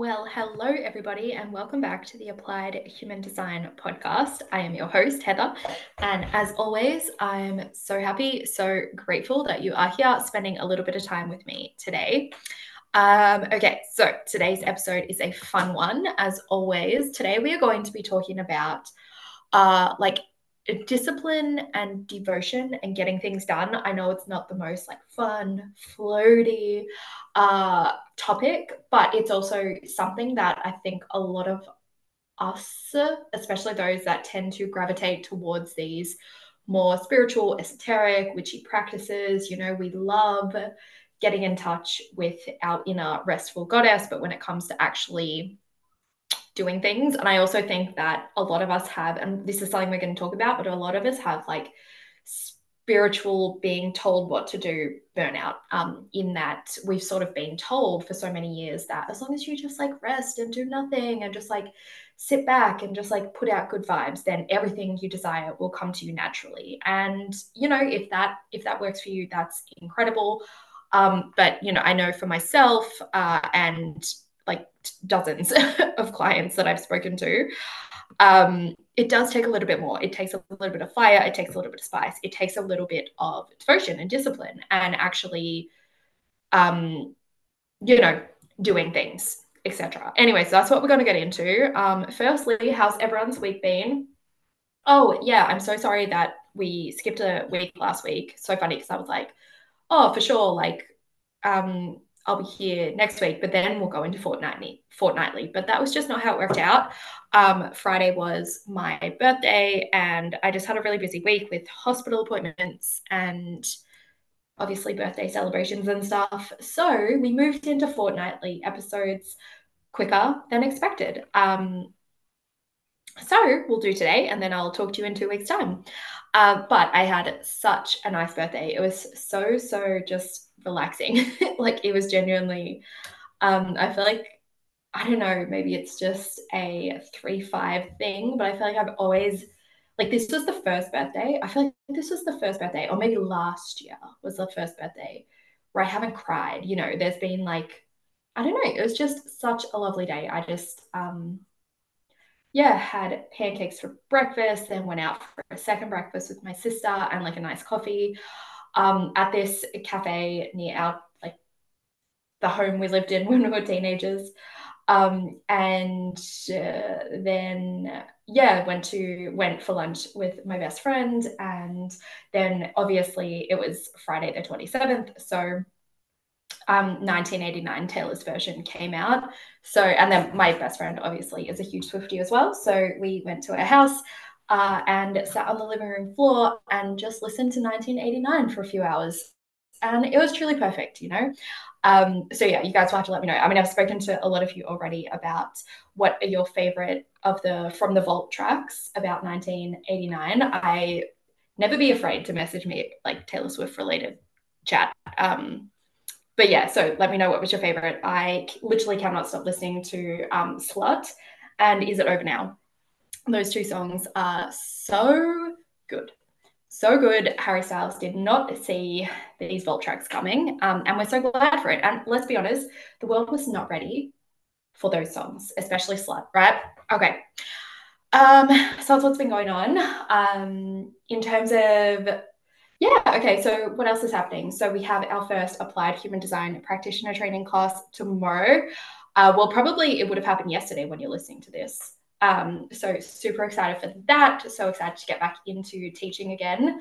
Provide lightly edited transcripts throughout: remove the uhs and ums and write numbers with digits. Well, hello everybody, and welcome back to the Applied Human Design Podcast. I am your host, Heather, and as always, I'm so happy, so grateful that you are here spending a little bit of time with me today. Okay, so today's episode is a fun one, as always. Today we are going to be talking about discipline and devotion and getting things done. I know it's not the most fun, floaty topic, but it's also something that I think a lot of us, especially those that tend to gravitate towards these more spiritual, esoteric, witchy practices, we love getting in touch with our inner restful goddess, but when it comes to actually doing things. And I also think that a lot of us have, and this is something we're going to talk about, but a lot of us have spiritual being told what to do burnout, in that we've sort of been told for so many years that as long as you just rest and do nothing and just sit back and just put out good vibes, then everything you desire will come to you naturally. And if that works for you, that's incredible. But I know for myself and dozens of clients that I've spoken to, it does take a little bit more. It takes a little bit of fire. It takes a little bit of spice. It takes a little bit of devotion and discipline and actually, doing things, etc. Anyway, so that's what we're going to get into. Firstly, how's everyone's week been? Oh, yeah, I'm so sorry that we skipped a week last week. So funny, because I was oh, for sure, I'll be here next week, but then we'll go into fortnightly. But that was just not how it worked out. Friday was my birthday, and I just had a really busy week with hospital appointments and obviously birthday celebrations and stuff. So we moved into fortnightly episodes quicker than expected. So we'll do today, and then I'll talk to you in 2 weeks' time. But I had such a nice birthday. It was so just relaxing. It was genuinely, I feel I don't know, maybe it's just a 3-5 thing, but I feel I've always, this was the first birthday. I feel this was the first birthday, or maybe last year was the first birthday where I haven't cried. There's been I don't know. It was just such a lovely day. I just, had pancakes for breakfast, then went out for a second breakfast with my sister and a nice coffee at this cafe near our the home we lived in when we were teenagers, and then went for lunch with my best friend, and then obviously it was Friday the 27th, so 1989 Taylor's Version came out. So, and then my best friend obviously is a huge Swiftie as well, so we went to her house and sat on the living room floor and just listened to 1989 for a few hours, and it was truly perfect, so yeah, you guys will have to let me know. I mean, I've spoken to a lot of you already about what are your favorite of the From the Vault tracks about 1989. I never be afraid to message me Taylor Swift related chat, but yeah, so let me know what was your favorite. I literally cannot stop listening to Slut and Is It Over Now. Those two songs are so good. So good. Harry Styles did not see these vault tracks coming, and we're so glad for it. And let's be honest, the world was not ready for those songs, especially Slut, right? Okay. So that's what's been going on. In terms of... yeah, okay, so what else is happening? So we have our first Applied Human Design Practitioner Training class tomorrow. Well, probably it would have happened yesterday when you're listening to this. So super excited for that. So excited to get back into teaching again.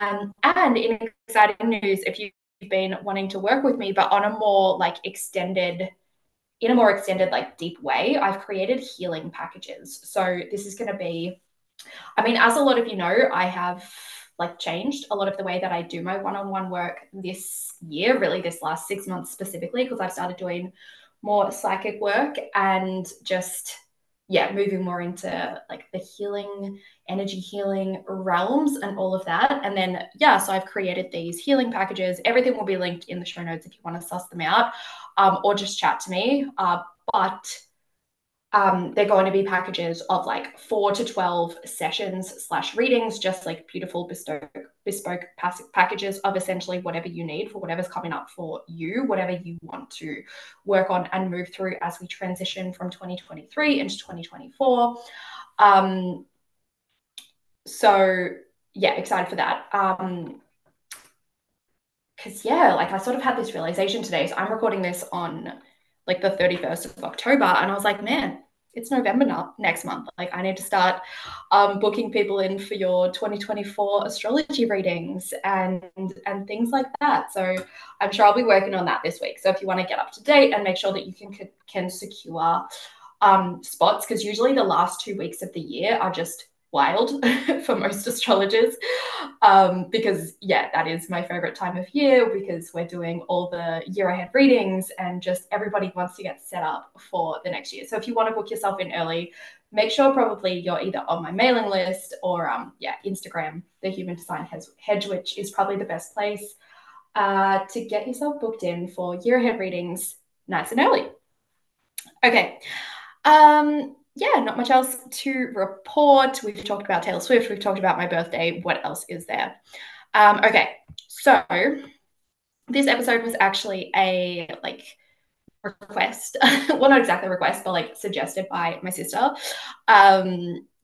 And in exciting news, if you've been wanting to work with me, but on a more extended, deep way, I've created healing packages. So this is going to be, I mean, as a lot of you know, I have... changed a lot of the way that I do my one-on-one work this year, really this last 6 months specifically, because I've started doing more psychic work and just, moving more into the healing, energy healing realms and all of that. And then, so I've created these healing packages. Everything will be linked in the show notes if you want to suss them out, or just chat to me. But They're going to be packages of like 4 to 12 sessions/readings, just like beautiful bespoke packages of essentially whatever you need for whatever's coming up for you, whatever you want to work on and move through as we transition from 2023 into 2024. So yeah, excited for that. Because yeah, like I sort of had this realization today. So I'm recording this on like the 31st of October. And I was like, man, it's November now, next month. Like I need to start booking people in for your 2024 astrology readings and things like that. So I'm sure I'll be working on that this week. So if you want to get up to date and make sure that you can secure spots, because usually the last 2 weeks of the year are just wild for most astrologers, because yeah, that is my favorite time of year, because we're doing all the year ahead readings and just everybody wants to get set up for the next year. So if you want to book yourself in early, make sure probably you're either on my mailing list or Instagram, the Human Design Hedge, which is probably the best place to get yourself booked in for year ahead readings nice and early. Okay. Yeah, not much else to report. We've talked about Taylor Swift. We've talked about my birthday. What else is there? Okay, so this episode was actually a request. Well, not exactly a request, but suggested by my sister.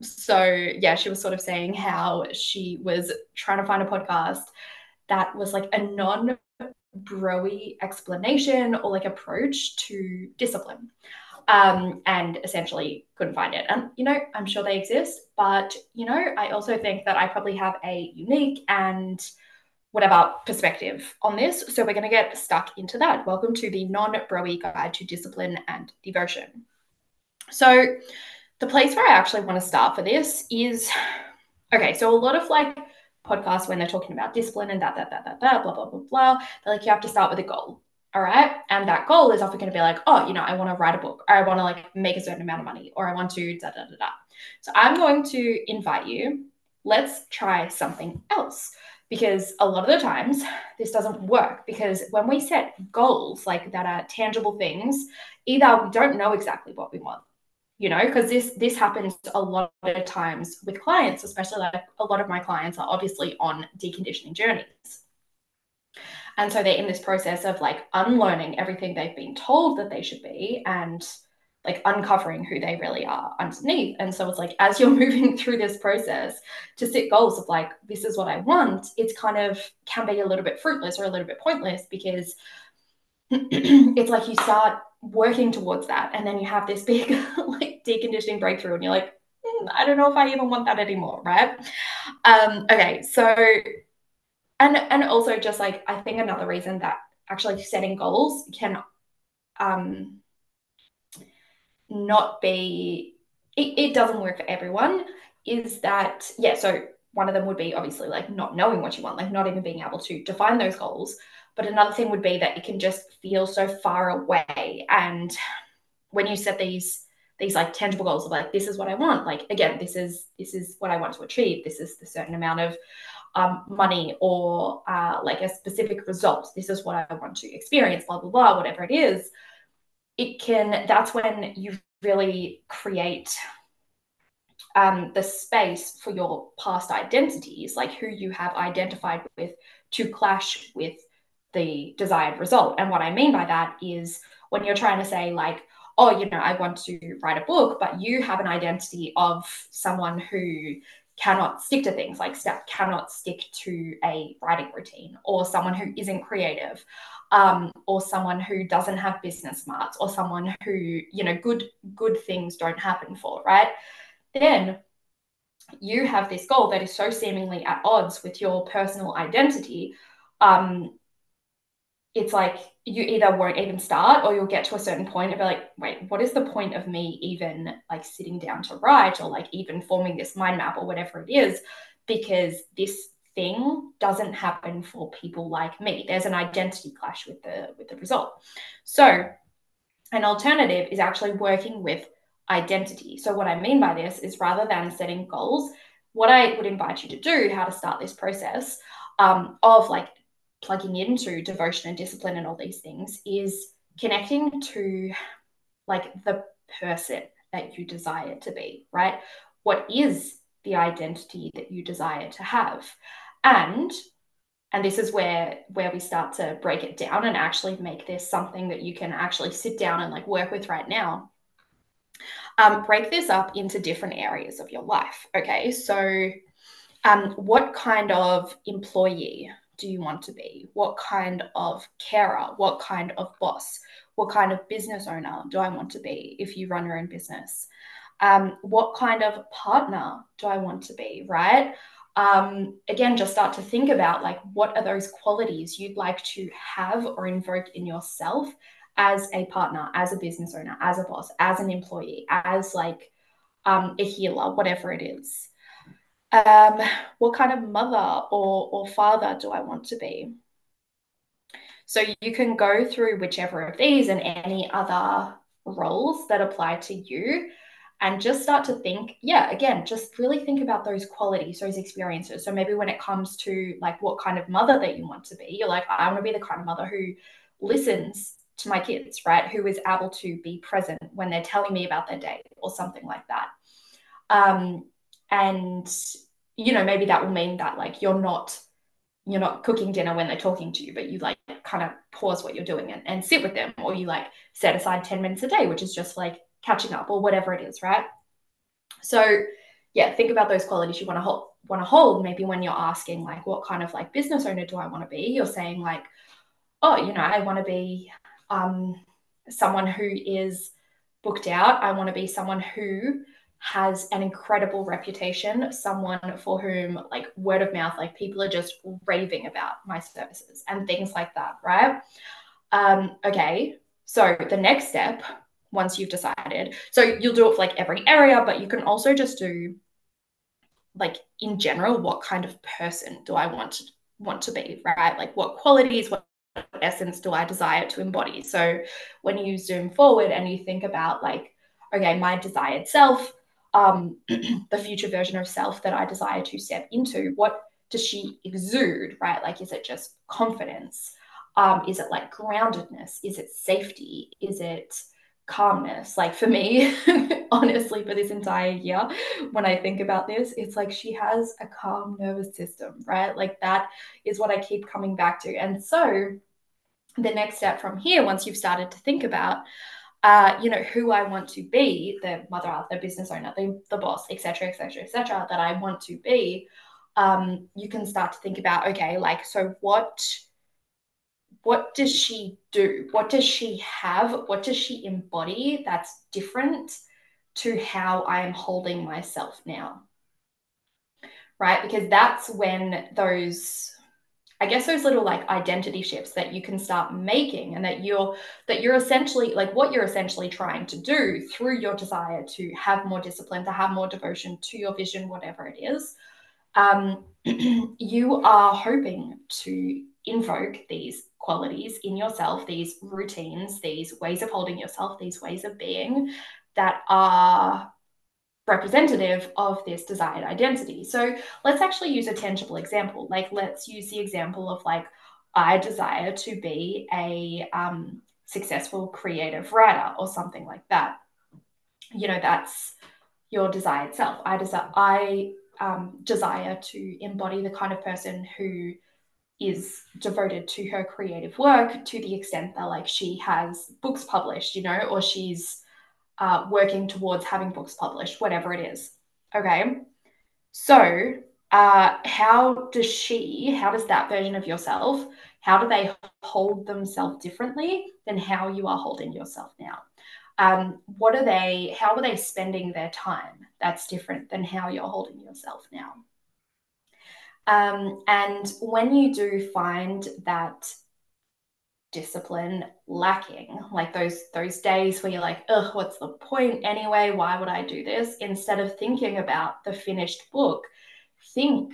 So yeah, she was sort of saying how she was trying to find a podcast that was like a non-broy explanation or approach to discipline. And essentially couldn't find it. And, I'm sure they exist, but, I also think that I probably have a unique and whatever perspective on this. So we're going to get stuck into that. Welcome to the non-broy guide to discipline and devotion. So the place where I actually want to start for this is, okay, so a lot of podcasts when they're talking about discipline and that, blah, blah, blah, blah, they're you have to start with a goal. All right. And that goal is often going to be I want to write a book, or I want to make a certain amount of money, or I want to da, da, da, da. So I'm going to invite you, let's try something else, because a lot of the times this doesn't work, because when we set goals that are tangible things, either we don't know exactly what we want, because this happens a lot of times with clients, especially a lot of my clients are obviously on deconditioning journeys. And so they're in this process of unlearning everything they've been told that they should be and uncovering who they really are underneath. And so it's as you're moving through this process to set goals of this is what I want, it's kind of can be a little bit fruitless or a little bit pointless, because it's you start working towards that and then you have this big deconditioning breakthrough and you're I don't know if I even want that anymore. Right. Okay. So And also just I think another reason that actually setting goals can not be, it doesn't work for everyone, is that, yeah, so one of them would be obviously not knowing what you want, not even being able to define those goals. But another thing would be that it can just feel so far away. And when you set these tangible goals of this is what I want, again, this is what I want to achieve. This is the certain amount of money or a specific result. This is what I want to experience, blah, blah, blah, whatever it is. That's when you really create the space for your past identities, who you have identified with, to clash with the desired result. And what I mean by that is when you're trying to say I want to write a book, but you have an identity of someone who cannot stick to things, cannot stick to a writing routine, or someone who isn't creative, or someone who doesn't have business smarts, or someone who, good things don't happen for, right? Then you have this goal that is so seemingly at odds with your personal identity. It's you either won't even start, or you'll get to a certain point and be wait, what is the point of me even sitting down to write, or even forming this mind map or whatever it is, because this thing doesn't happen for people like me. There's an identity clash with the result. So an alternative is actually working with identity. So what I mean by this is rather than setting goals, what I would invite you to do, how to start this process of plugging into devotion and discipline and all these things, is connecting to the person that you desire to be, right? What is the identity that you desire to have? And this is where we start to break it down and actually make this something that you can actually sit down and like work with right now. Break this up into different areas of your life. Okay, so what kind of employee do you want to be? What kind of carer? What kind of boss? What kind of business owner do I want to be if you run your own business? What kind of partner do I want to be, right? Again, just start to think about like what are those qualities you'd like to have or invoke in yourself as a partner, as a business owner, as a boss, as an employee, as like a healer, whatever it is. What kind of mother or father do I want to be? So you can go through whichever of these and any other roles that apply to you and just start to think, yeah, again, just really think about those qualities, those experiences. So maybe when it comes to like what kind of mother that you want to be, you're like, I want to be the kind of mother who listens to my kids, right? Who is able to be present when they're telling me about their day or something like that. And, you know, maybe that will mean that like you're not cooking dinner when they're talking to you, but you like kind of pause what you're doing and sit with them, or you like set aside 10 minutes a day, which is just like catching up or whatever it is, right? So yeah, think about those qualities you want to hold. Maybe when you're asking like what kind of like business owner do I want to be, you're saying like, oh, you know, I want to be someone who is booked out. I want to be someone who has an incredible reputation, someone for whom like word of mouth, like people are just raving about my services and things like that, right? Okay, so the next step, once you've decided, so you'll do it for like every area, but you can also just do like in general, what kind of person do I want to be, right? Like what qualities, what essence do I desire to embody? So when you zoom forward and you think about like, okay, my desired self, the future version of self that I desire to step into, what does she exude, right? Like, is it just confidence? Is it like groundedness? Is it safety? Is it calmness? Like for me, honestly, for this entire year, when I think about this, it's like she has a calm nervous system, right? Like that is what I keep coming back to. And so the next step from here, once you've started to think about, you know, who I want to be, the mother, the business owner, the boss, et cetera, that I want to be, you can start to think about, okay, like, so what does she do? What does she have? What does she embody that's different to how I am holding myself now, right? Because that's when those, I guess, those little like identity shifts that you can start making, and that you're essentially like what you're essentially trying to do through your desire to have more discipline, to have more devotion to your vision, whatever it is, you are hoping to invoke these qualities in yourself, these routines, these ways of holding yourself, these ways of being that are representative of this desired identity. So let's actually use a tangible example. Like let's use the example of like, I desire to be a successful creative writer or something like that. You know, that's your desired self. I desire to embody the kind of person who is devoted to her creative work to the extent that like she has books published, you know, or she's working towards having books published, whatever it is. Okay. So how does that version of yourself, how do they hold themselves differently than how you are holding yourself now? How are they spending their time that's different than how you're holding yourself now? And when you do find that discipline lacking, like those days where you're like, ugh, what's the point anyway? Why would I do this? Instead of thinking about the finished book, think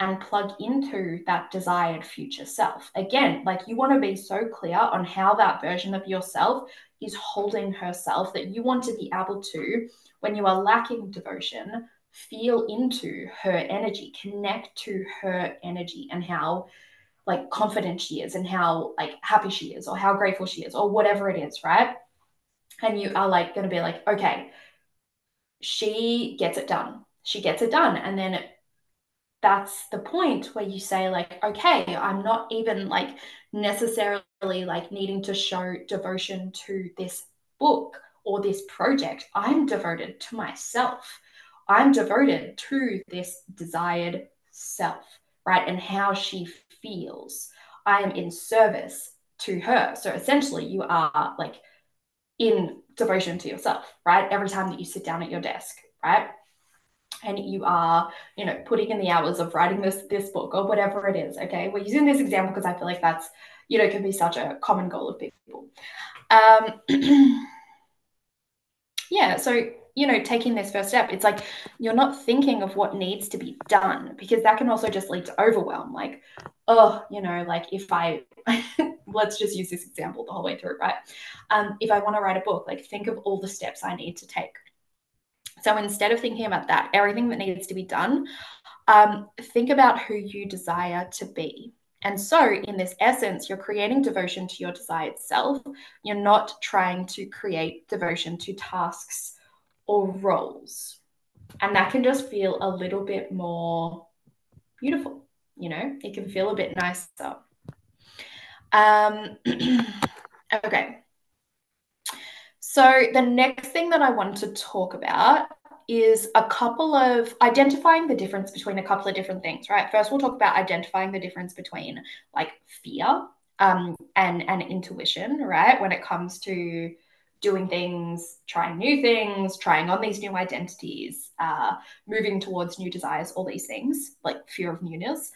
and plug into that desired future self. Again, like you want to be so clear on how that version of yourself is holding herself, that you want to be able to, when you are lacking devotion, feel into her energy, connect to her energy and how like confident she is and how like happy she is or how grateful she is or whatever it is, right? And you are like going to be like, okay, she gets it done. She gets it done. And then that's the point where you say, like, okay, I'm not even like necessarily like needing to show devotion to this book or this project. I'm devoted to myself. I'm devoted to this desired self, right? And how she feels. I am in service to her. So essentially you are like in devotion to yourself, right? Every time that you sit down at your desk, right? And you are, you know, putting in the hours of writing this book or whatever it is, okay? We're using this example because I feel like that's, you know, can be such a common goal of people. Yeah, so, you know, taking this first step, it's like you're not thinking of what needs to be done, because that can also just lead to overwhelm. Like, oh, you know, like if I, let's just use this example the whole way through, right? If I want to write a book, like think of all the steps I need to take. So instead of thinking about that, everything that needs to be done, think about who you desire to be. And so in this essence, you're creating devotion to your desired self. You're not trying to create devotion to tasks or roles. And that can just feel a little bit more beautiful, you know, it can feel a bit nicer. Okay. So the next thing that I want to talk about is a couple of identifying the difference between a couple of different things, right? First, we'll talk about identifying the difference between like fear and intuition, right? When it comes to doing things, trying new things, trying on these new identities, moving towards new desires, all these things, like fear of newness.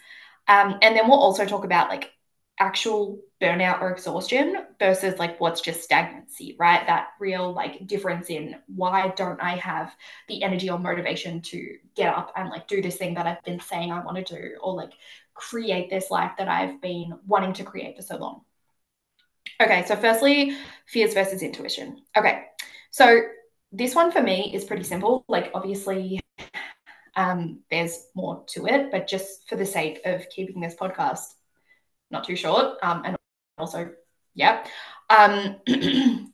And then we'll also talk about like actual burnout or exhaustion versus like what's just stagnancy, right? That real like difference in why don't I have the energy or motivation to get up and like do this thing that I've been saying I want to do, or like create this life that I've been wanting to create for so long. Okay, so firstly, fears versus intuition. Okay, so this one for me is pretty simple. Like obviously there's more to it, but just for the sake of keeping this podcast not too short, and also, yeah. The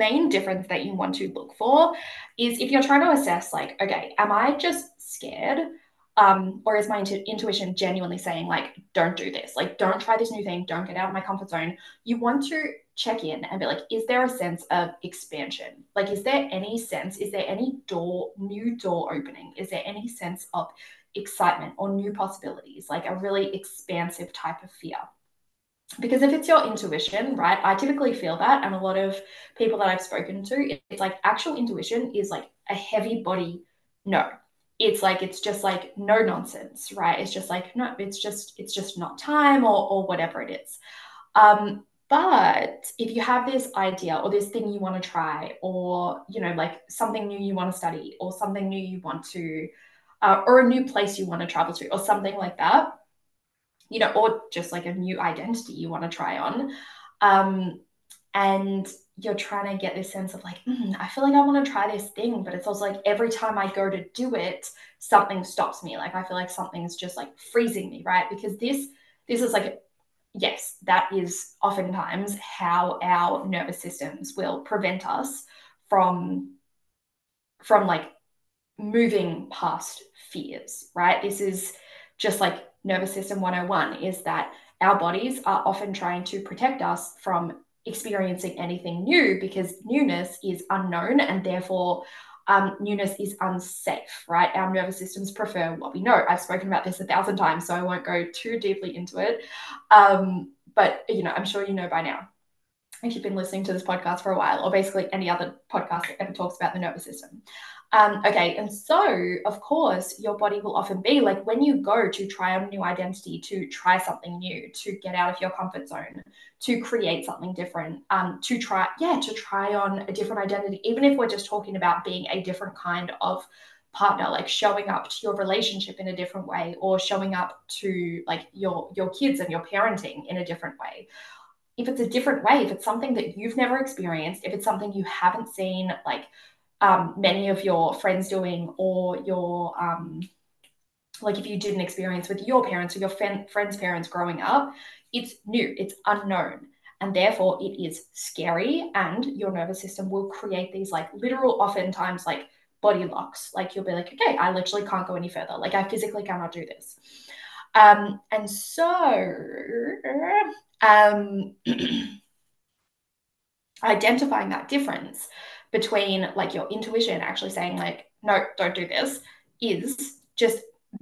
main difference that you want to look for is if you're trying to assess like, okay, am I just scared? Or is my intuition genuinely saying like, don't do this, like, don't try this new thing, don't get out of my comfort zone. You want to check in and be like, is there a sense of expansion? Like, is there any sense, is there any new door opening? Is there any sense of excitement or new possibilities, like a really expansive type of fear? Because if it's your intuition, right, I typically feel that, and a lot of people that I've spoken to, it's like actual intuition is like a heavy body no. It's like, it's just like no nonsense, right? It's just like, no, it's just not time or whatever it is. But if you have this idea or this thing you want to try, or, you know, like something new you want to study, or something new you want to or a new place you want to travel to, or something like that, you know, or just like a new identity you want to try on. And you're trying to get this sense of like, I feel like I want to try this thing, but it's also like every time I go to do it, something stops me. Like I feel like something's just like freezing me, right? Because this is like, yes, that is oftentimes how our nervous systems will prevent us from like moving past fears, right? This is just like nervous system 101, is that our bodies are often trying to protect us from experiencing anything new, because newness is unknown, and therefore newness is unsafe, right? Our nervous systems prefer what we know. I've spoken about this 1,000 times, so I won't go too deeply into it. But, you know, I'm sure you know by now, if you've been listening to this podcast for a while, or basically any other podcast that ever talks about the nervous system. Okay, and so, of course, your body will often be like, when you go to try on a new identity, to try something new, to get out of your comfort zone, to create something different, to try on a different identity, even if we're just talking about being a different kind of partner, like showing up to your relationship in a different way, or showing up to like your kids and your parenting in a different way. If it's a different way, if it's something that you've never experienced, if it's something you haven't seen, like many of your friends doing, or your, like if you did an experience with your parents or your friend's parents growing up, it's new, it's unknown. And therefore it is scary, and your nervous system will create these like literal, oftentimes like body locks. Like you'll be like, okay, I literally can't go any further. Like I physically cannot do this. And so identifying that difference between like your intuition actually saying like, no, don't do this, is just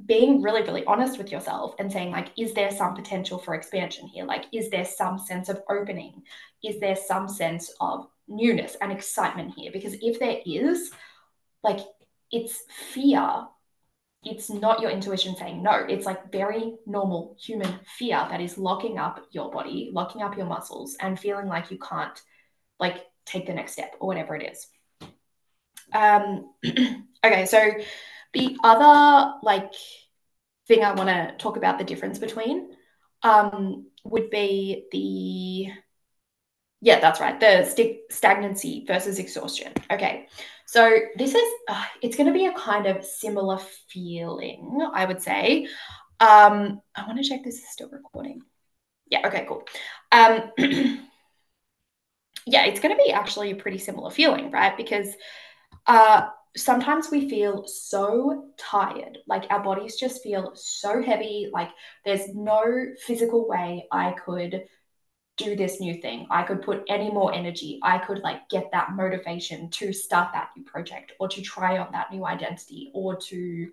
being really, really honest with yourself and saying like, is there some potential for expansion here? Like, is there some sense of opening? Is there some sense of newness and excitement here? Because if there is, like, it's fear. It's not your intuition saying no. It's like very normal human fear that is locking up your body, locking up your muscles, and feeling like you can't like take the next step or whatever it is. Okay, so the other like thing I want to talk about the difference between would be the stagnancy versus exhaustion. Okay, so this is, it's going to be a kind of similar feeling, I would say. I want to check this is still recording. Yeah, okay, cool. Yeah, it's going to be actually a pretty similar feeling, right? Because sometimes we feel so tired, like our bodies just feel so heavy, like there's no physical way I could do this new thing. I could put any more energy. I could like get that motivation to start that new project or to try on that new identity or to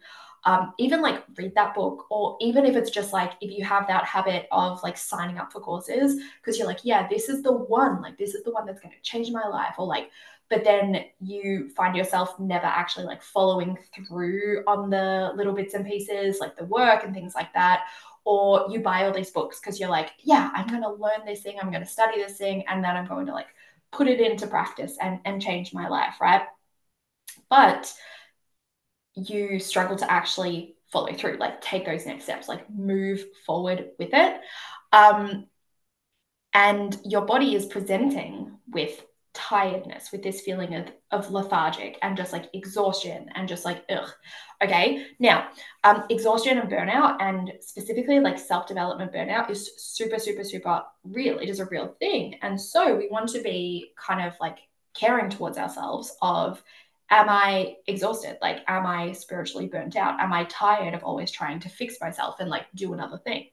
even like read that book, or even if it's just like, if you have that habit of like signing up for courses because you're like, yeah, this is the one, like this is the one that's going to change my life, or like, but then you find yourself never actually like following through on the little bits and pieces, like the work and things like that. Or you buy all these books because you're like, yeah, I'm going to learn this thing, I'm going to study this thing, and then I'm going to like put it into practice and change my life, right? But you struggle to actually follow through, like take those next steps, like move forward with it. And your body is presenting with tiredness, with this feeling of lethargic and just like exhaustion and just like, ugh. Okay. Now, exhaustion and burnout, and specifically like self-development burnout, is super, super, super real. It is a real thing. And so we want to be kind of like caring towards ourselves of, am I exhausted? Like, am I spiritually burnt out? Am I tired of always trying to fix myself and like do another thing?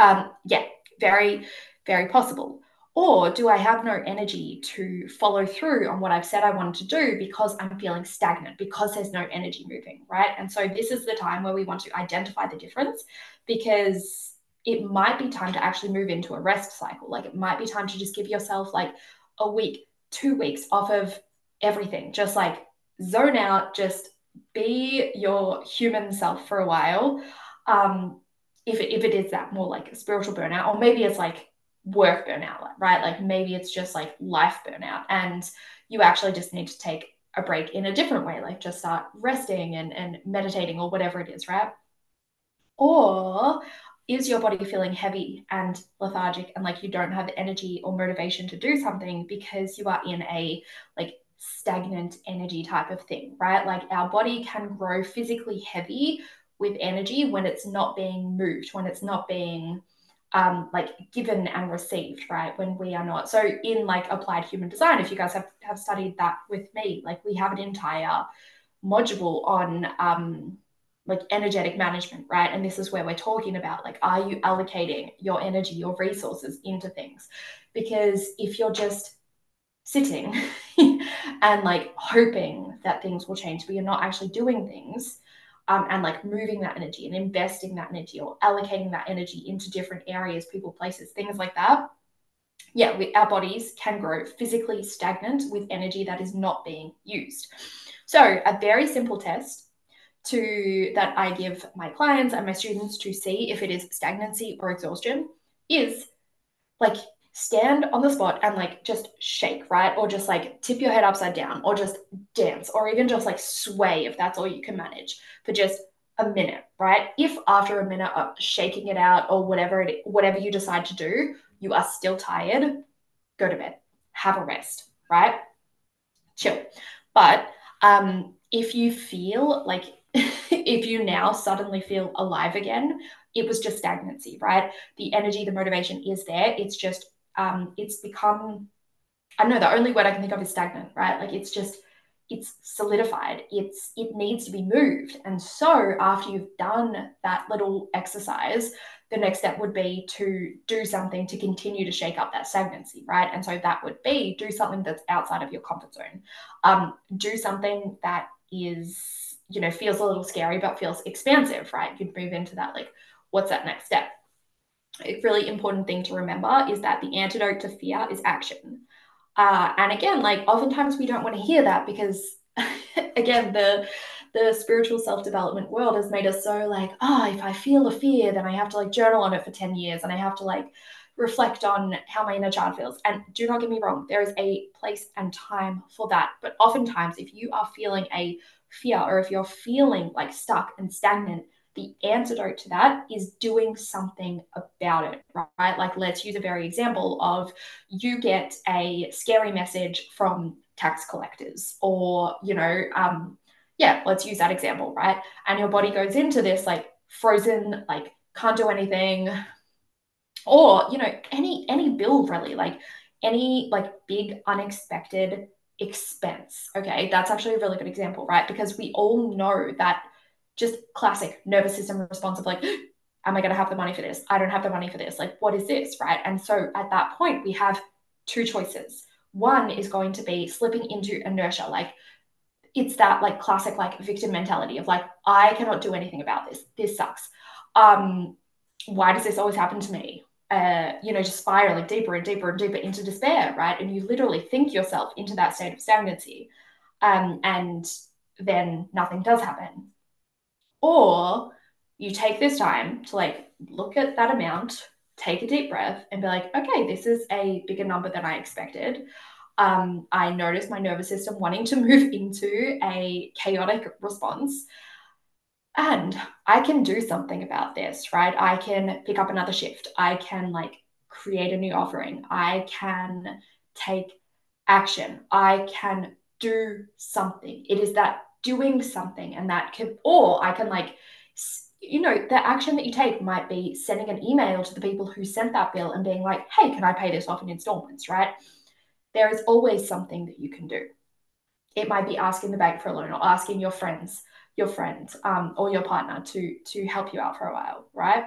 Yeah, very, very possible. Or do I have no energy to follow through on what I've said I wanted to do because I'm feeling stagnant, because there's no energy moving, right? And so this is the time where we want to identify the difference, because it might be time to actually move into a rest cycle. Like it might be time to just give yourself like a week, 2 weeks off of everything. Just like zone out, just be your human self for a while. If it is that more like spiritual burnout, or maybe it's like work burnout, right? Like maybe it's just like life burnout, and you actually just need to take a break in a different way, like just start resting and meditating or whatever it is, right? Or is your body feeling heavy and lethargic and like you don't have energy or motivation to do something because you are in a like stagnant energy type of thing, right? Like our body can grow physically heavy with energy when it's not being moved, when it's not being like given and received, right? When we are not. So in like applied human design, if you guys have studied that with me, like we have an entire module on like energetic management, right? And this is where we're talking about like, are you allocating your energy, your resources into things? Because if you're just sitting and like hoping that things will change, but you're not actually doing things, and like moving that energy and investing that energy or allocating that energy into different areas, people, places, things like that. Yeah, our bodies can grow physically stagnant with energy that is not being used. So a very simple test that I give my clients and my students to see if it is stagnancy or exhaustion is like stand on the spot and like just shake, right? Or just like tip your head upside down, or just dance, or even just like sway if that's all you can manage for just a minute, right? If after a minute of shaking it out or whatever you decide to do, you are still tired, go to bed, have a rest, right? Chill. But if you feel like if you now suddenly feel alive again, it was just stagnancy, right? The energy, the motivation is there. It's just it's become, I don't know, the only word I can think of is stagnant, right? Like it's just, it's solidified, it needs to be moved. And so after you've done that little exercise, the next step would be to do something to continue to shake up that stagnancy, right? And so that would be do something that's outside of your comfort zone. Do something that is, you know, feels a little scary but feels expansive, right? You'd move into that, like, what's that next step? A really important thing to remember is that the antidote to fear is action. And again, like, oftentimes we don't want to hear that because again, the spiritual self-development world has made us so like, if I feel a fear, then I have to like journal on it for 10 years and I have to like reflect on how my inner child feels. And do not get me wrong, there is a place and time for that. But oftentimes if you are feeling a fear or if you're feeling like stuck and stagnant, the antidote to that is doing something about it, right? Like, let's use a very example of you get a scary message from tax collectors or, you know, let's use that example, right? And your body goes into this like frozen, like can't do anything, or, you know, any bill really, like any like big unexpected expense. Okay, that's actually a really good example, right? Because we all know that just classic nervous system response of like, am I going to have the money for this? I don't have the money for this. Like, what is this, right? And so at that point, we have two choices. One is going to be slipping into inertia. Like, it's that like classic like victim mentality of like, I cannot do anything about this. This sucks. Why does this always happen to me? You know, just spiraling deeper and deeper and deeper into despair, right? And you literally think yourself into that state of stagnancy. And then nothing does happen. Or you take this time to like look at that amount, take a deep breath and be like, okay, this is a bigger number than I expected. I noticed my nervous system wanting to move into a chaotic response and I can do something about this, right? I can pick up another shift. I can like create a new offering. I can take action. I can do something. It is that doing something, and that could, or I can like, you know, the action that you take might be sending an email to the people who sent that bill and being like, hey, can I pay this off in installments, right? There is always something that you can do. It might be asking the bank for a loan or asking your friends, or your partner to help you out for a while, right?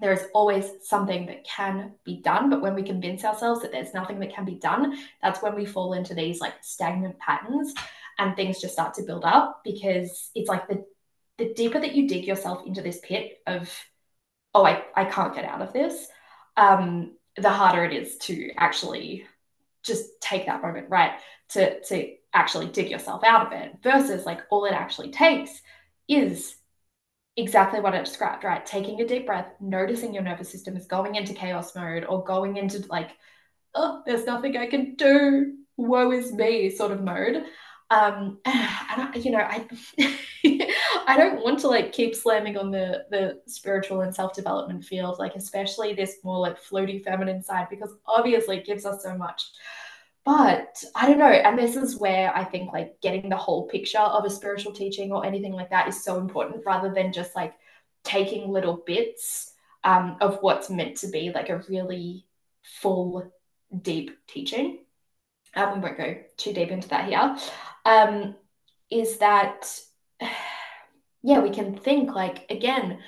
There is always something that can be done, but when we convince ourselves that there's nothing that can be done, that's when we fall into these like stagnant patterns and things just start to build up, because it's like the deeper that you dig yourself into this pit of, oh, I can't get out of this, the harder it is to actually just take that moment, right, to actually dig yourself out of it, versus like all it actually takes is exactly what I described, right? Taking a deep breath, noticing your nervous system is going into chaos mode or going into like, oh, there's nothing I can do, woe is me sort of mode. And I I don't want to like keep slamming on the spiritual and self-development field, like especially this more like floaty feminine side, because obviously it gives us so much, but I don't know. And this is where I think like getting the whole picture of a spiritual teaching or anything like that is so important, rather than just like taking little bits of what's meant to be like a really full, deep teaching. We won't go too deep into that here, is that, yeah, we can think like, again,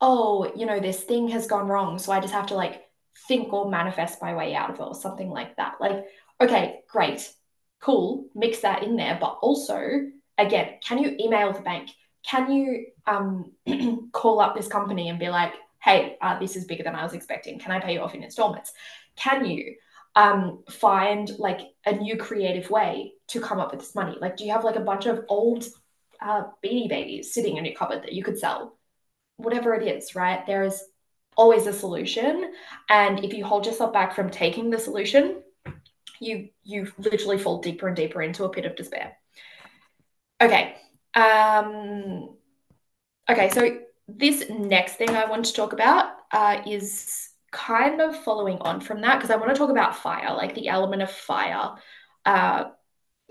oh, you know, this thing has gone wrong, so I just have to like think or manifest my way out of it or something like that. Like, okay, great, cool, mix that in there. But also, again, can you email the bank? Can you call up this company and be like, hey, this is bigger than I was expecting. Can I pay you off in installments? Can you find like a new creative way to come up with this money? Like, do you have like a bunch of old Beanie Babies sitting in your cupboard that you could sell? Whatever it is, right? There is always a solution. And if you hold yourself back from taking the solution, you literally fall deeper and deeper into a pit of despair. Okay. Okay. So this next thing I want to talk about is kind of following on from that, because I want to talk about fire, like the element of fire.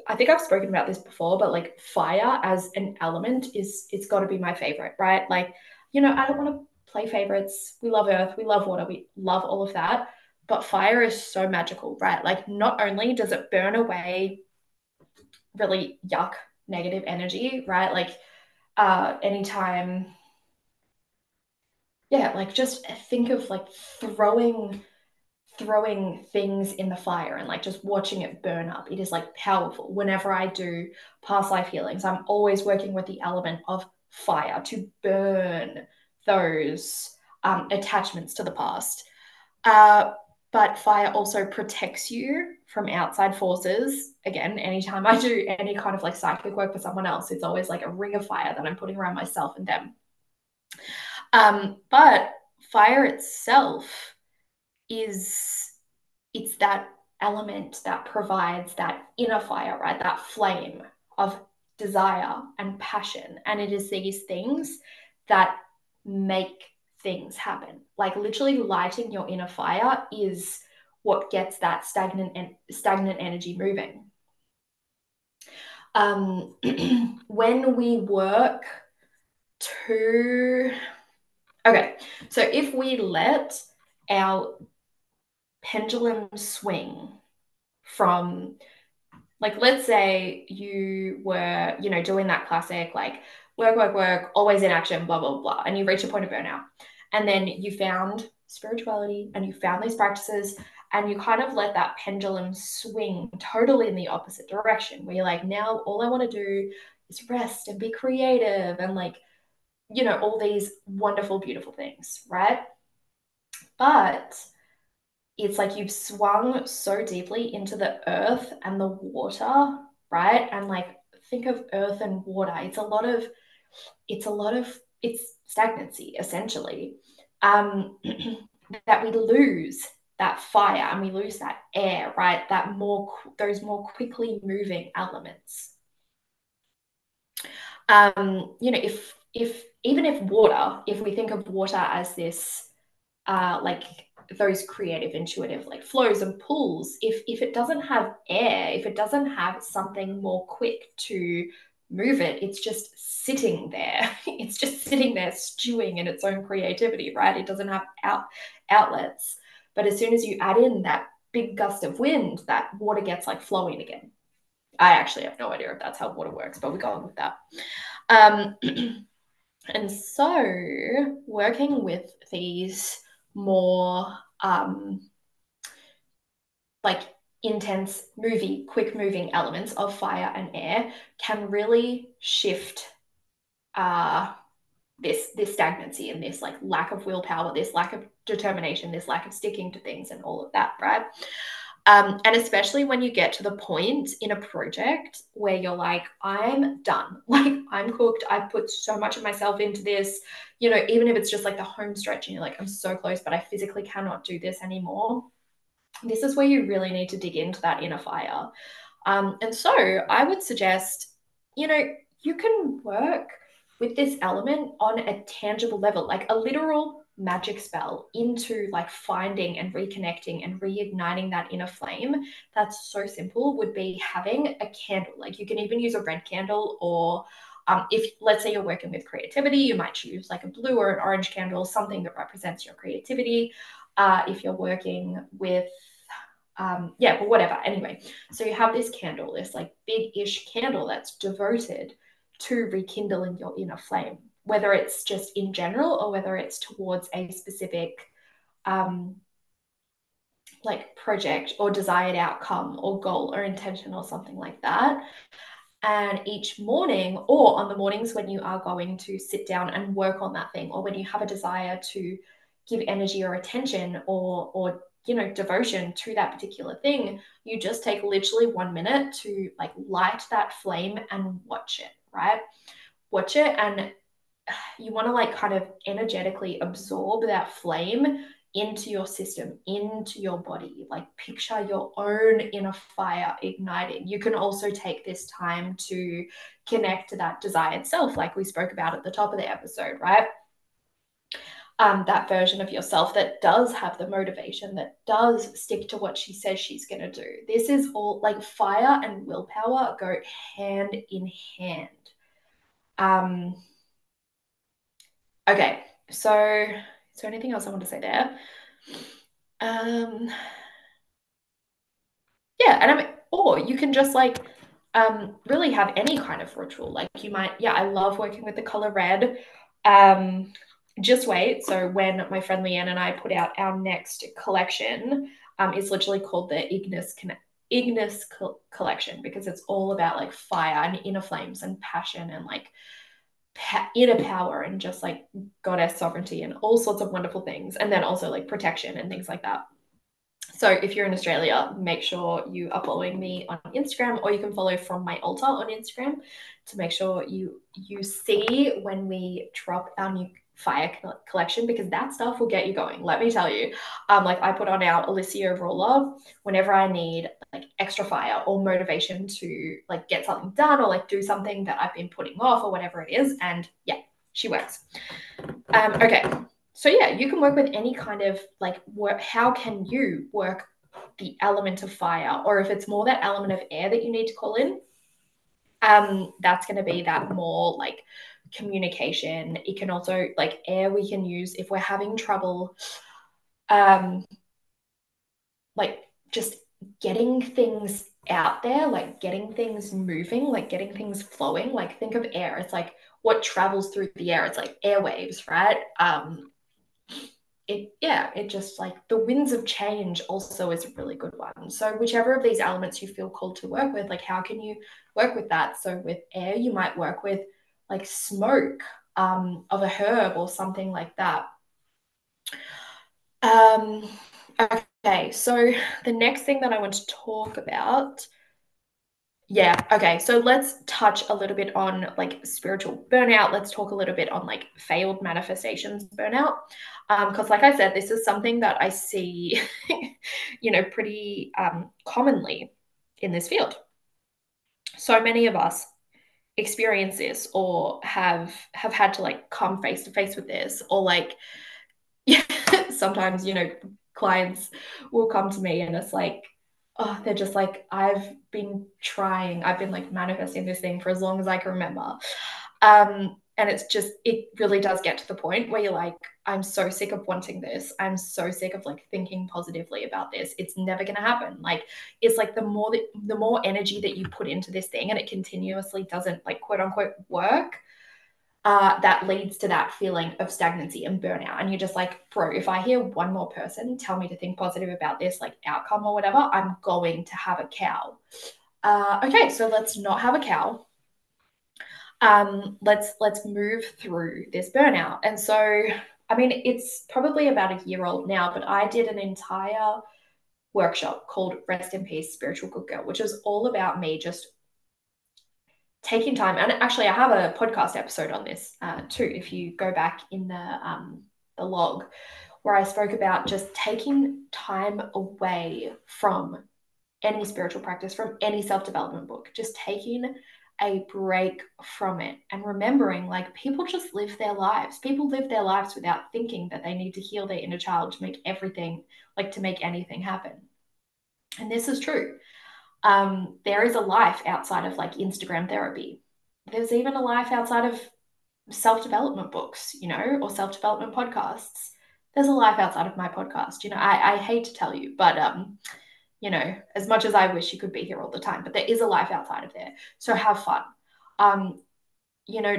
I think I've spoken about this before, but like fire as an element it's got to be my favorite, right? Like, you know, I don't want to play favorites. We love earth, we love water, we love all of that, but fire is so magical, right? Like, not only does it burn away really yuck, negative energy, right? Like anytime, yeah, like just think of like throwing things in the fire and like just watching it burn up. It is like powerful. Whenever I do past life healings, I'm always working with the element of fire to burn those attachments to the past. But fire also protects you from outside forces. Again, anytime I do any kind of like psychic work for someone else, it's always like a ring of fire that I'm putting around myself and them. But fire itself it's that element that provides that inner fire, right? That flame of desire and passion. And it is these things that make things happen. Like literally lighting your inner fire is what gets that stagnant energy moving. When we work to, okay, so if we let our pendulum swing from, like, let's say you were, you know, doing that classic, like, work, always in action, blah, blah, blah, and you reach a point of burnout. And then you found spirituality and you found these practices and you kind of let that pendulum swing totally in the opposite direction where you're like, now all I want to do is rest and be creative and, like, you know, all these wonderful, beautiful things, right? But it's like you've swung so deeply into the earth and the water, right? And, like, think of earth and water. It's stagnancy, essentially, that we lose that fire and we lose that air, right? That those more quickly moving elements. You know, if water, if we think of water as this, like those creative, intuitive, like flows and pulls, if it doesn't have air, if it doesn't have something more quick to move it, it's just sitting there. It's just sitting there stewing in its own creativity, right? It doesn't have outlets. But as soon as you add in that big gust of wind, that water gets like flowing again. I actually have no idea if that's how water works, but we go on with that. And so working with these more like intense quick moving elements of fire and air can really shift this stagnancy and this like lack of willpower, this lack of determination, this lack of sticking to things and all of that, right? And especially when you get to the point in a project where you're like, I'm done, like I'm cooked, I've put so much of myself into this, you know, even if it's just like the home stretch and you're like, I'm so close, but I physically cannot do this anymore. This is where you really need to dig into that inner fire. And so I would suggest, you know, you can work with this element on a tangible level, like a literal magic spell, into like finding and reconnecting and reigniting that inner flame. That's so simple. Would be having a candle. Like you can even use a red candle, or if let's say you're working with creativity, you might choose like a blue or an orange candle, something that represents your creativity. If you're working with but whatever, anyway, so you have this candle, this like big-ish candle that's devoted to rekindling your inner flame, whether it's just in general or whether it's towards a specific like project or desired outcome or goal or intention or something like that. And each morning, or on the mornings when you are going to sit down and work on that thing, or when you have a desire to give energy or attention or you know, devotion to that particular thing, you just take literally 1 minute to like light that flame and watch it, right? Watch it, and you want to like kind of energetically absorb that flame into your system, into your body. Like picture your own inner fire igniting. You can also take this time to connect to that desired self, like we spoke about at the top of the episode, right? That version of yourself that does have the motivation, that does stick to what she says she's going to do. This is all like fire and willpower go hand in hand. Okay, so is there anything else I want to say there? Yeah, and or you can just like really have any kind of ritual. Like you might, I love working with the color red. Just wait. So when my friend Leanne and I put out our next collection, it's literally called the Ignis Collection because it's all about like fire and inner flames and passion and like inner power and just like goddess sovereignty and all sorts of wonderful things. And then also like protection and things like that. So if you're in Australia, make sure you are following me on Instagram, or you can follow From My Altar on Instagram to make sure you see when we drop our new fire collection, because that stuff will get you going. Let me tell you, like I put on our Alicia roller whenever I need like extra fire or motivation to like get something done or like do something that I've been putting off or whatever it is. And yeah, she works. Okay. So yeah, you can work with any kind of like work. How can you work the element of fire? Or if it's more that element of air that you need to call in, that's going to be that more like communication. It can also like air we can use if we're having trouble, like just getting things out there, like getting things moving, like getting things flowing. Like think of air. It's like what travels through the air. It's like airwaves, right? It just like the winds of change also is a really good one. So whichever of these elements you feel called to work with, like how can you work with that? So with air, you might work with like smoke of a herb or something like that. Okay, so the next thing that I want to talk about, so let's touch a little bit on like spiritual burnout. Let's talk a little bit on like failed manifestations burnout, because like I said, this is something that I see, pretty commonly in this field. So many of us experience this or have had to like come face to face with this, or like sometimes clients will come to me and it's like, oh, they're just like, I've been like manifesting this thing for as long as I can remember. And it's just, it really does get to the point where you're like, I'm so sick of wanting this. I'm so sick of like thinking positively about this. It's never going to happen. Like, it's like the more energy that you put into this thing and it continuously doesn't like quote unquote work, that leads to that feeling of stagnancy and burnout. And you're just like, bro, if I hear one more person tell me to think positive about this, like outcome or whatever, I'm going to have a cow. Okay. So let's not have a cow. Let's move through this burnout. And so, I mean, it's probably about a year old now, but I did an entire workshop called Rest in Peace, Spiritual Good Girl, which is all about me just taking time. And actually I have a podcast episode on this, too. If you go back in the log where I spoke about just taking time away from any spiritual practice, from any self-development book, just taking a break from it and remembering like people just live their lives. People live their lives without thinking that they need to heal their inner child to make everything, like to make anything happen. And this is true. There is a life outside of like Instagram therapy. There's even a life outside of self-development books, or self-development podcasts. There's a life outside of my podcast. I hate to tell you, but, as much as I wish you could be here all the time, but there is a life outside of there. So have fun.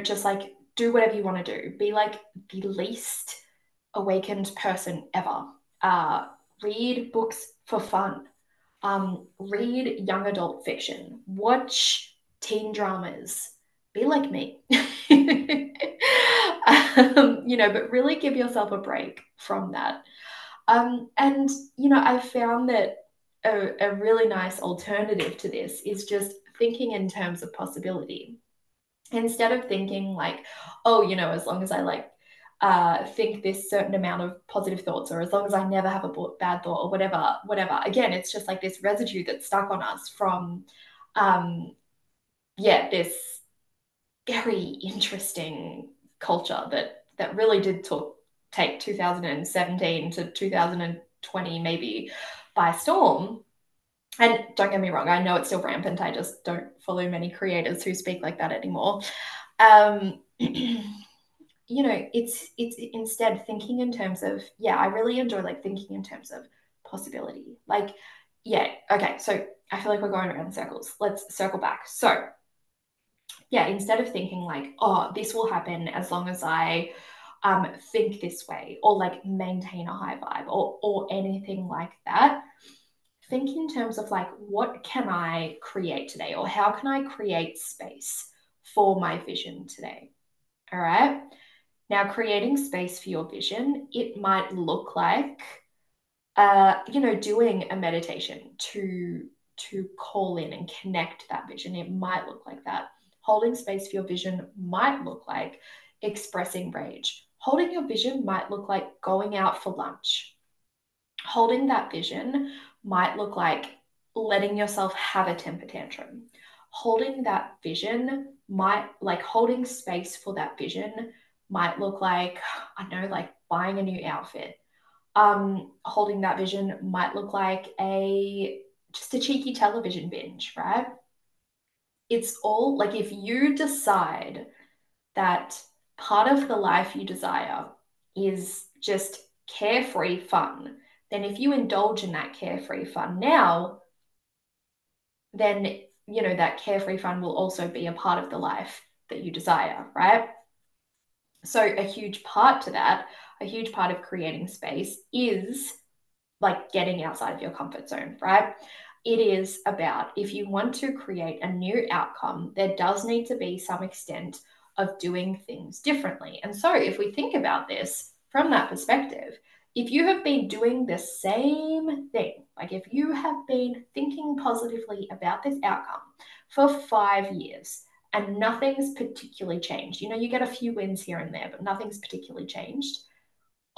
Just like do whatever you want to do. Be like the least awakened person ever. Read books for fun. Read young adult fiction. Watch teen dramas. Be like me. But really give yourself a break from that. I found that a really nice alternative to this is just thinking in terms of possibility, instead of thinking like, as long as I like think this certain amount of positive thoughts, or as long as I never have a bad thought, or whatever. Again, it's just like this residue that's stuck on us from this very interesting culture that really did take 2017 to 2020 maybe by storm. And don't get me wrong, I know it's still rampant. I just don't follow many creators who speak like that anymore. It's instead thinking in terms of, I really enjoy like thinking in terms of possibility. Like, okay. So I feel like we're going around in circles. Let's circle back. So yeah, instead of thinking like, oh, this will happen as long as I think this way, or like maintain a high vibe, or anything like that, think in terms of like, what can I create today, or how can I create space for my vision today? All right. Now, creating space for your vision, it might look like, doing a meditation to call in and connect that vision. It might look like that. Holding space for your vision might look like expressing rage. Holding your vision might look like going out for lunch. Holding that vision might look like letting yourself have a temper tantrum. Holding that vision might, like, holding space for that vision might look like, I know, like buying a new outfit. Holding that vision might look like just a cheeky television binge, right? It's all like, if you decide that part of the life you desire is just carefree fun, then if you indulge in that carefree fun now, then, you know, that carefree fun will also be a part of the life that you desire, right? So a huge part of creating space is like getting outside of your comfort zone, right? It is about, if you want to create a new outcome, there does need to be some extent of doing things differently. And so if we think about this from that perspective, if you have been doing the same thing, like if you have been thinking positively about this outcome for 5 years and nothing's particularly changed, you know, you get a few wins here and there, but nothing's particularly changed,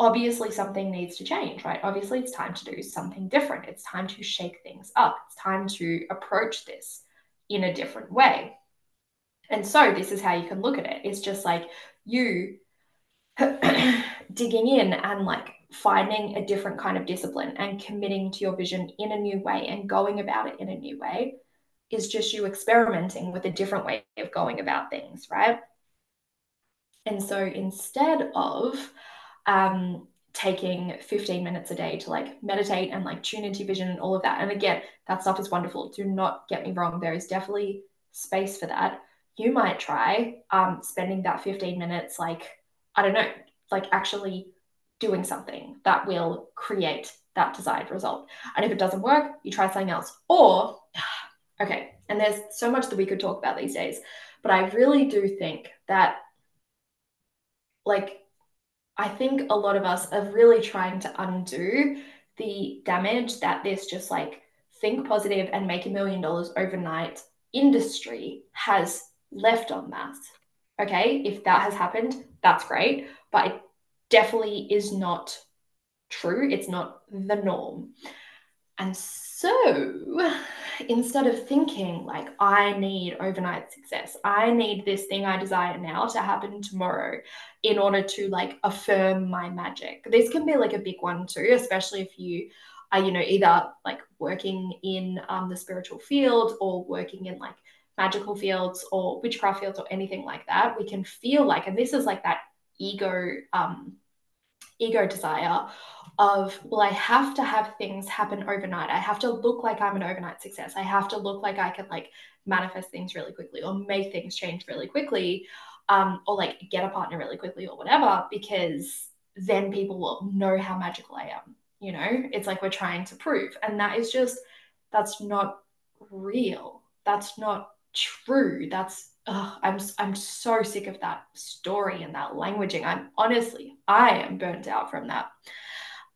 obviously something needs to change, right? Obviously it's time to do something different. It's time to shake things up. It's time to approach this in a different way. And so this is how you can look at it. It's just like you digging in and like finding a different kind of discipline and committing to your vision in a new way and going about it in a new way is just you experimenting with a different way of going about things, right? And so instead of taking 15 minutes a day to like meditate and like tune into vision and all of that, and again, that stuff is wonderful. Do not get me wrong. There is definitely space for that. You might try spending that 15 minutes, like, I don't know, like actually doing something that will create that desired result. And if it doesn't work, you try something else. Or, okay, and there's so much that we could talk about these days, but I really do think that, like, I think a lot of us are really trying to undo the damage that this just like think positive and make $1 million overnight industry has left on that. Okay, if that has happened, that's great, but it definitely is not true. It's not the norm. And so instead of thinking like, I need overnight success, I need this thing I desire now to happen tomorrow in order to like affirm my magic. This can be like a big one too, especially if you are, you know, either like working in the spiritual field or working in like magical fields or witchcraft fields or anything like that. We can feel like, and this is like that ego desire of, well, I have to have things happen overnight. I have to look like I'm an overnight success. I have to look like I can like manifest things really quickly or make things change really quickly, or like get a partner really quickly or whatever, because then people will know how magical I am. You know, it's like we're trying to prove, and that is just, that's not real. That's not true. That's, I'm so sick of that story and that languaging. I am burnt out from that.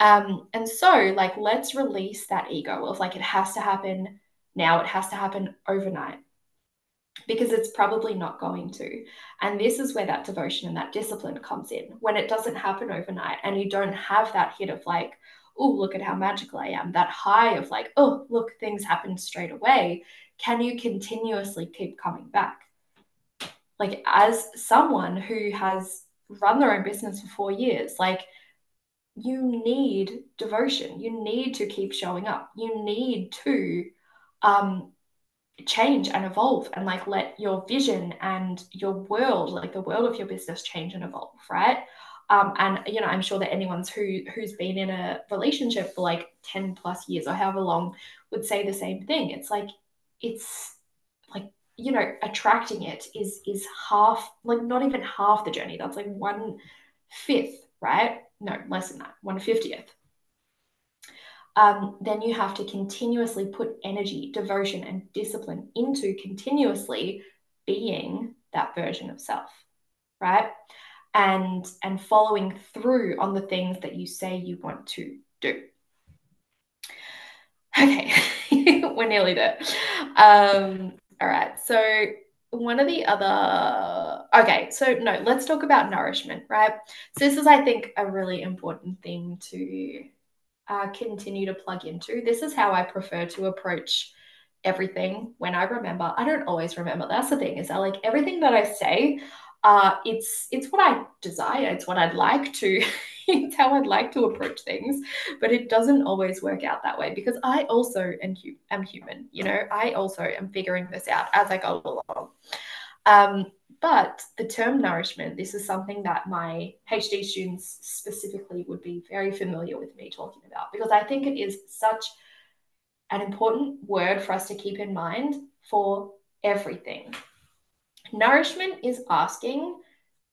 And so like, let's release that ego of like, it has to happen now. It has to happen overnight, because it's probably not going to. And this is where that devotion and that discipline comes in, when it doesn't happen overnight and you don't have that hit of like, oh, look at how magical I am. That high of like, oh, look, things happen straight away. Can you continuously keep coming back? Like, as someone who has run their own business for 4 years, like, you need devotion. You need to keep showing up. You need to change and evolve and like let your vision and your world, like the world of your business, change and evolve, right? And, you know, I'm sure that anyone who's been in a relationship for like 10 plus years or however long would say the same thing. It's like, you know, attracting it is half, like not even half the journey. That's like 1/5, right? No, less than that, 1/50. Then you have to continuously put energy, devotion, and discipline into continuously being that version of self, right? And following through on the things that you say you want to do. Okay, we're nearly there. All right, so one of the other, okay, so no, let's talk about nourishment, right? So this is, I think, a really important thing to continue to plug into. This is how I prefer to approach everything when I remember. I don't always remember. That's the thing, is that like everything that I say, it's what I desire. It's what I'd like to, it's how I'd like to approach things, but it doesn't always work out that way because I also am human, you know, I also am figuring this out as I go along. But the term nourishment, this is something that my HD students specifically would be very familiar with me talking about, because I think it is such an important word for us to keep in mind for everything. Nourishment is asking,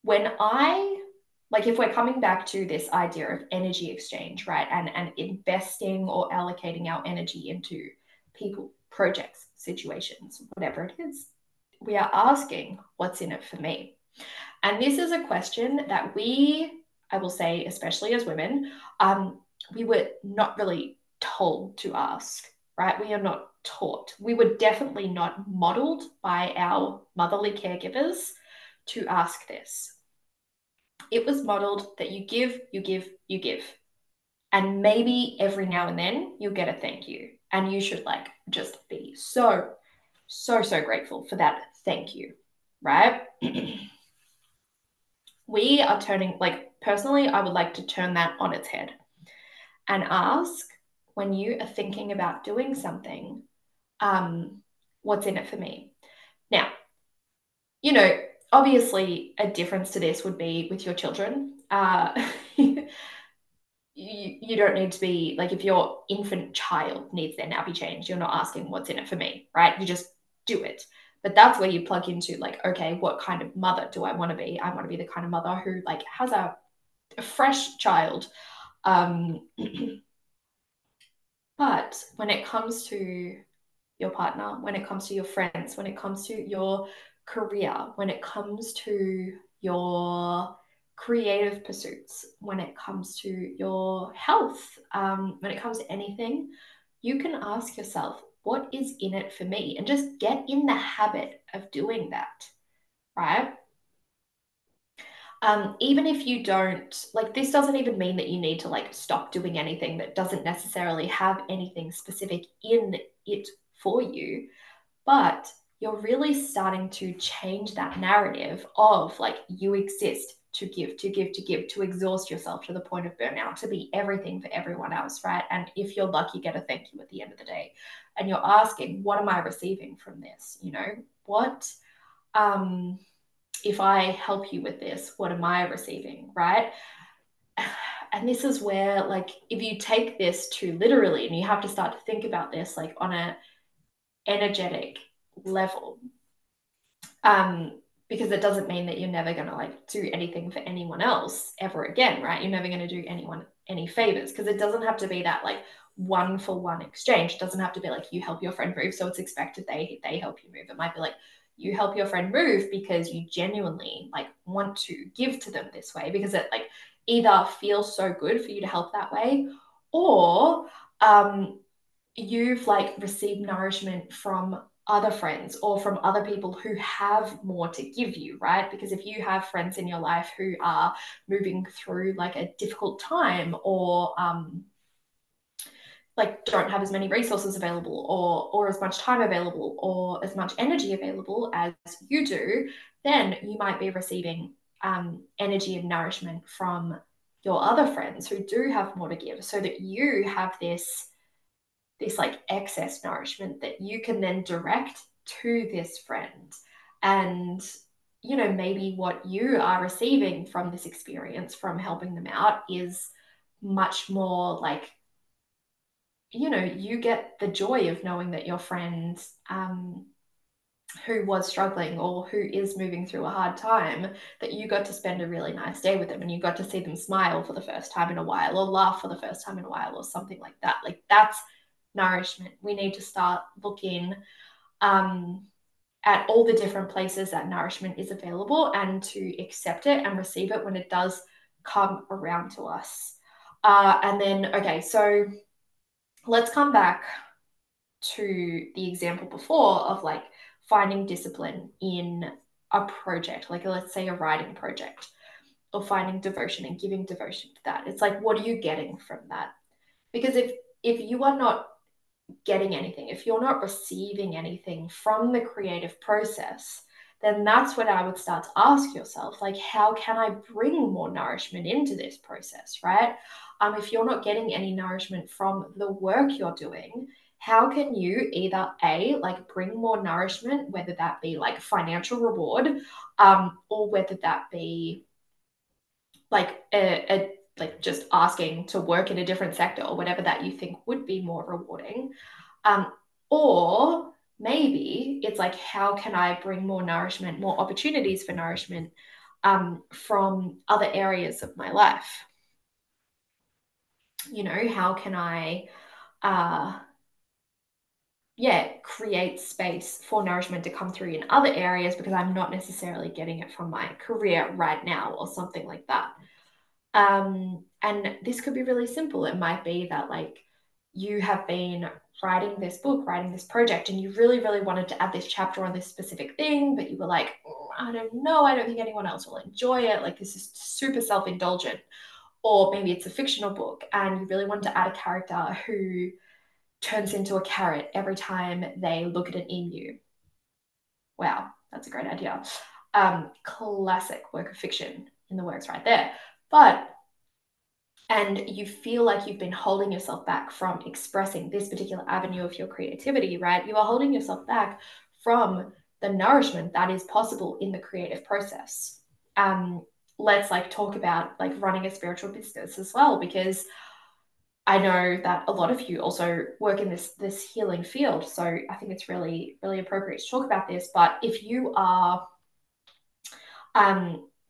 when I, like if we're coming back to this idea of energy exchange, right, and investing or allocating our energy into people, projects, situations, whatever it is, we are asking, what's in it for me? And this is a question that we, I will say, especially as women, we were not really told to ask, right? We are not taught. We were definitely not modeled by our motherly caregivers to ask this. It was modeled that you give, you give, you give. And maybe every now and then you'll get a thank you. And you should like just be so grateful for that thank you, right? We are turning, like personally, I would like to turn that on its head and ask, when you are thinking about doing something, what's in it for me? Now, you know, obviously a difference to this would be with your children. You don't need to be like, if your infant child needs their nappy change, you're not asking what's in it for me, right? You just do it. But that's where you plug into like, okay, what kind of mother do I want to be? I want to be the kind of mother who like has a fresh child. But when it comes to your partner, when it comes to your friends, when it comes to your career, when it comes to your creative pursuits, when it comes to your health, when it comes to anything, you can ask yourself, what is in it for me? And just get in the habit of doing that, right? Even if you don't, like this doesn't even mean that you need to like stop doing anything that doesn't necessarily have anything specific in it for you, but you're really starting to change that narrative of like you exist to give, to give, to give, to exhaust yourself to the point of burnout, to be everything for everyone else, right? And if you're lucky, get a thank you at the end of the day. And you're asking, what am I receiving from this? You know, what, if I help you with this, what am I receiving, right? And this is where, like, if you take this too literally and you have to start to think about this, like, on a energetic level, because it doesn't mean that you're never going to, like, do anything for anyone else ever again, right? You're never going to do anyone any favors, because it doesn't have to be that, like, one-for-one exchange. It doesn't have to be, like, you help your friend move, so it's expected they help you move. It might be, like, you help your friend move because you genuinely like want to give to them this way because it like either feels so good for you to help that way, or you've like received nourishment from other friends or from other people who have more to give you, right? Because if you have friends in your life who are moving through like a difficult time or like don't have as many resources available or as much time available or as much energy available as you do, then you might be receiving energy and nourishment from your other friends who do have more to give, so that you have this like excess nourishment that you can then direct to this friend. And you know, maybe what you are receiving from this experience, from helping them out, is much more like, you know, you get the joy of knowing that your friend who was struggling or who is moving through a hard time, that you got to spend a really nice day with them and you got to see them smile for the first time in a while or laugh for the first time in a while or something like that. Like, that's nourishment. We need to start looking at all the different places that nourishment is available and to accept it and receive it when it does come around to us. And then, okay, so let's come back to the example before of like finding discipline in a project, like let's say a writing project, or finding devotion and giving devotion to that. It's like, what are you getting from that? Because if you are not getting anything, if you're not receiving anything from the creative process, then that's what I would start to ask yourself, like, how can I bring more nourishment into this process, right? If you're not getting any nourishment from the work you're doing, how can you either A, like bring more nourishment, whether that be like financial reward, or whether that be like like just asking to work in a different sector or whatever that you think would be more rewarding. Or maybe it's like, how can I bring more nourishment, more opportunities for nourishment from other areas of my life? You know, how can I, create space for nourishment to come through in other areas because I'm not necessarily getting it from my career right now or something like that. And this could be really simple. It might be that like you have been writing this book, writing this project, and you really, really wanted to add this chapter on this specific thing, but you were like, I don't know, I don't think anyone else will enjoy it. Like, this is super self-indulgent. Or maybe it's a fictional book and you really wanted to add a character who turns into a carrot every time they look at an emu. Wow, that's a great idea. Classic work of fiction in the works right there. And you feel like you've been holding yourself back from expressing this particular avenue of your creativity, right? You are holding yourself back from the nourishment that is possible in the creative process. Let's like talk about like running a spiritual business as well, because I know that a lot of you also work in this healing field. So I think it's really, really appropriate to talk about this. But if you are,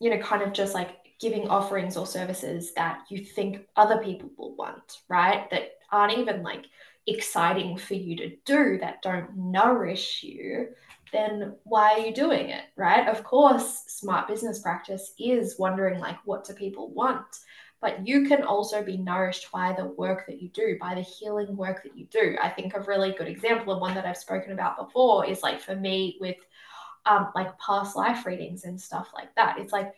you know, kind of just like giving offerings or services that you think other people will want, right? That aren't even like exciting for you to do, that don't nourish you, then why are you doing it, right? Of course, smart business practice is wondering like, what do people want? But you can also be nourished by the work that you do, by the healing work that you do. I think a really good example of one that I've spoken about before is like for me with like past life readings and stuff like that. It's like,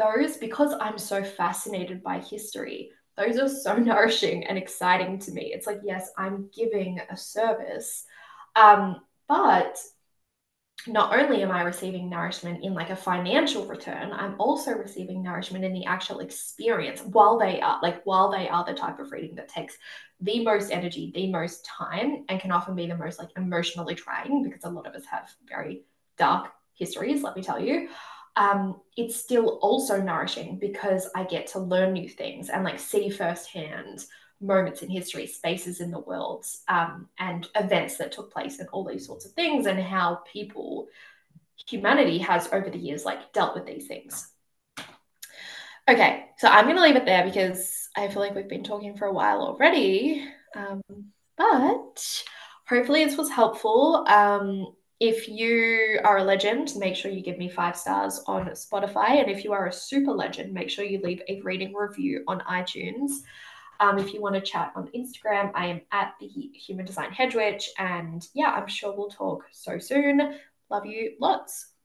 those, because I'm so fascinated by history, those are so nourishing and exciting to me. It's like, yes, I'm giving a service, but not only am I receiving nourishment in like a financial return, I'm also receiving nourishment in the actual experience while they are the type of reading that takes the most energy, the most time, and can often be the most like emotionally trying, because a lot of us have very dark histories, let me tell you. It's still also nourishing because I get to learn new things and like see firsthand moments in history, spaces in the world, and events that took place and all these sorts of things, and how humanity has over the years like dealt with these things. Okay, so I'm going to leave it there because I feel like we've been talking for a while already, but hopefully this was helpful. If you are a legend, make sure you give me 5 stars on Spotify. And if you are a super legend, make sure you leave a rating review on iTunes. If you want to chat on Instagram, I am at the Human Design Hedgewitch. And yeah, I'm sure we'll talk so soon. Love you lots.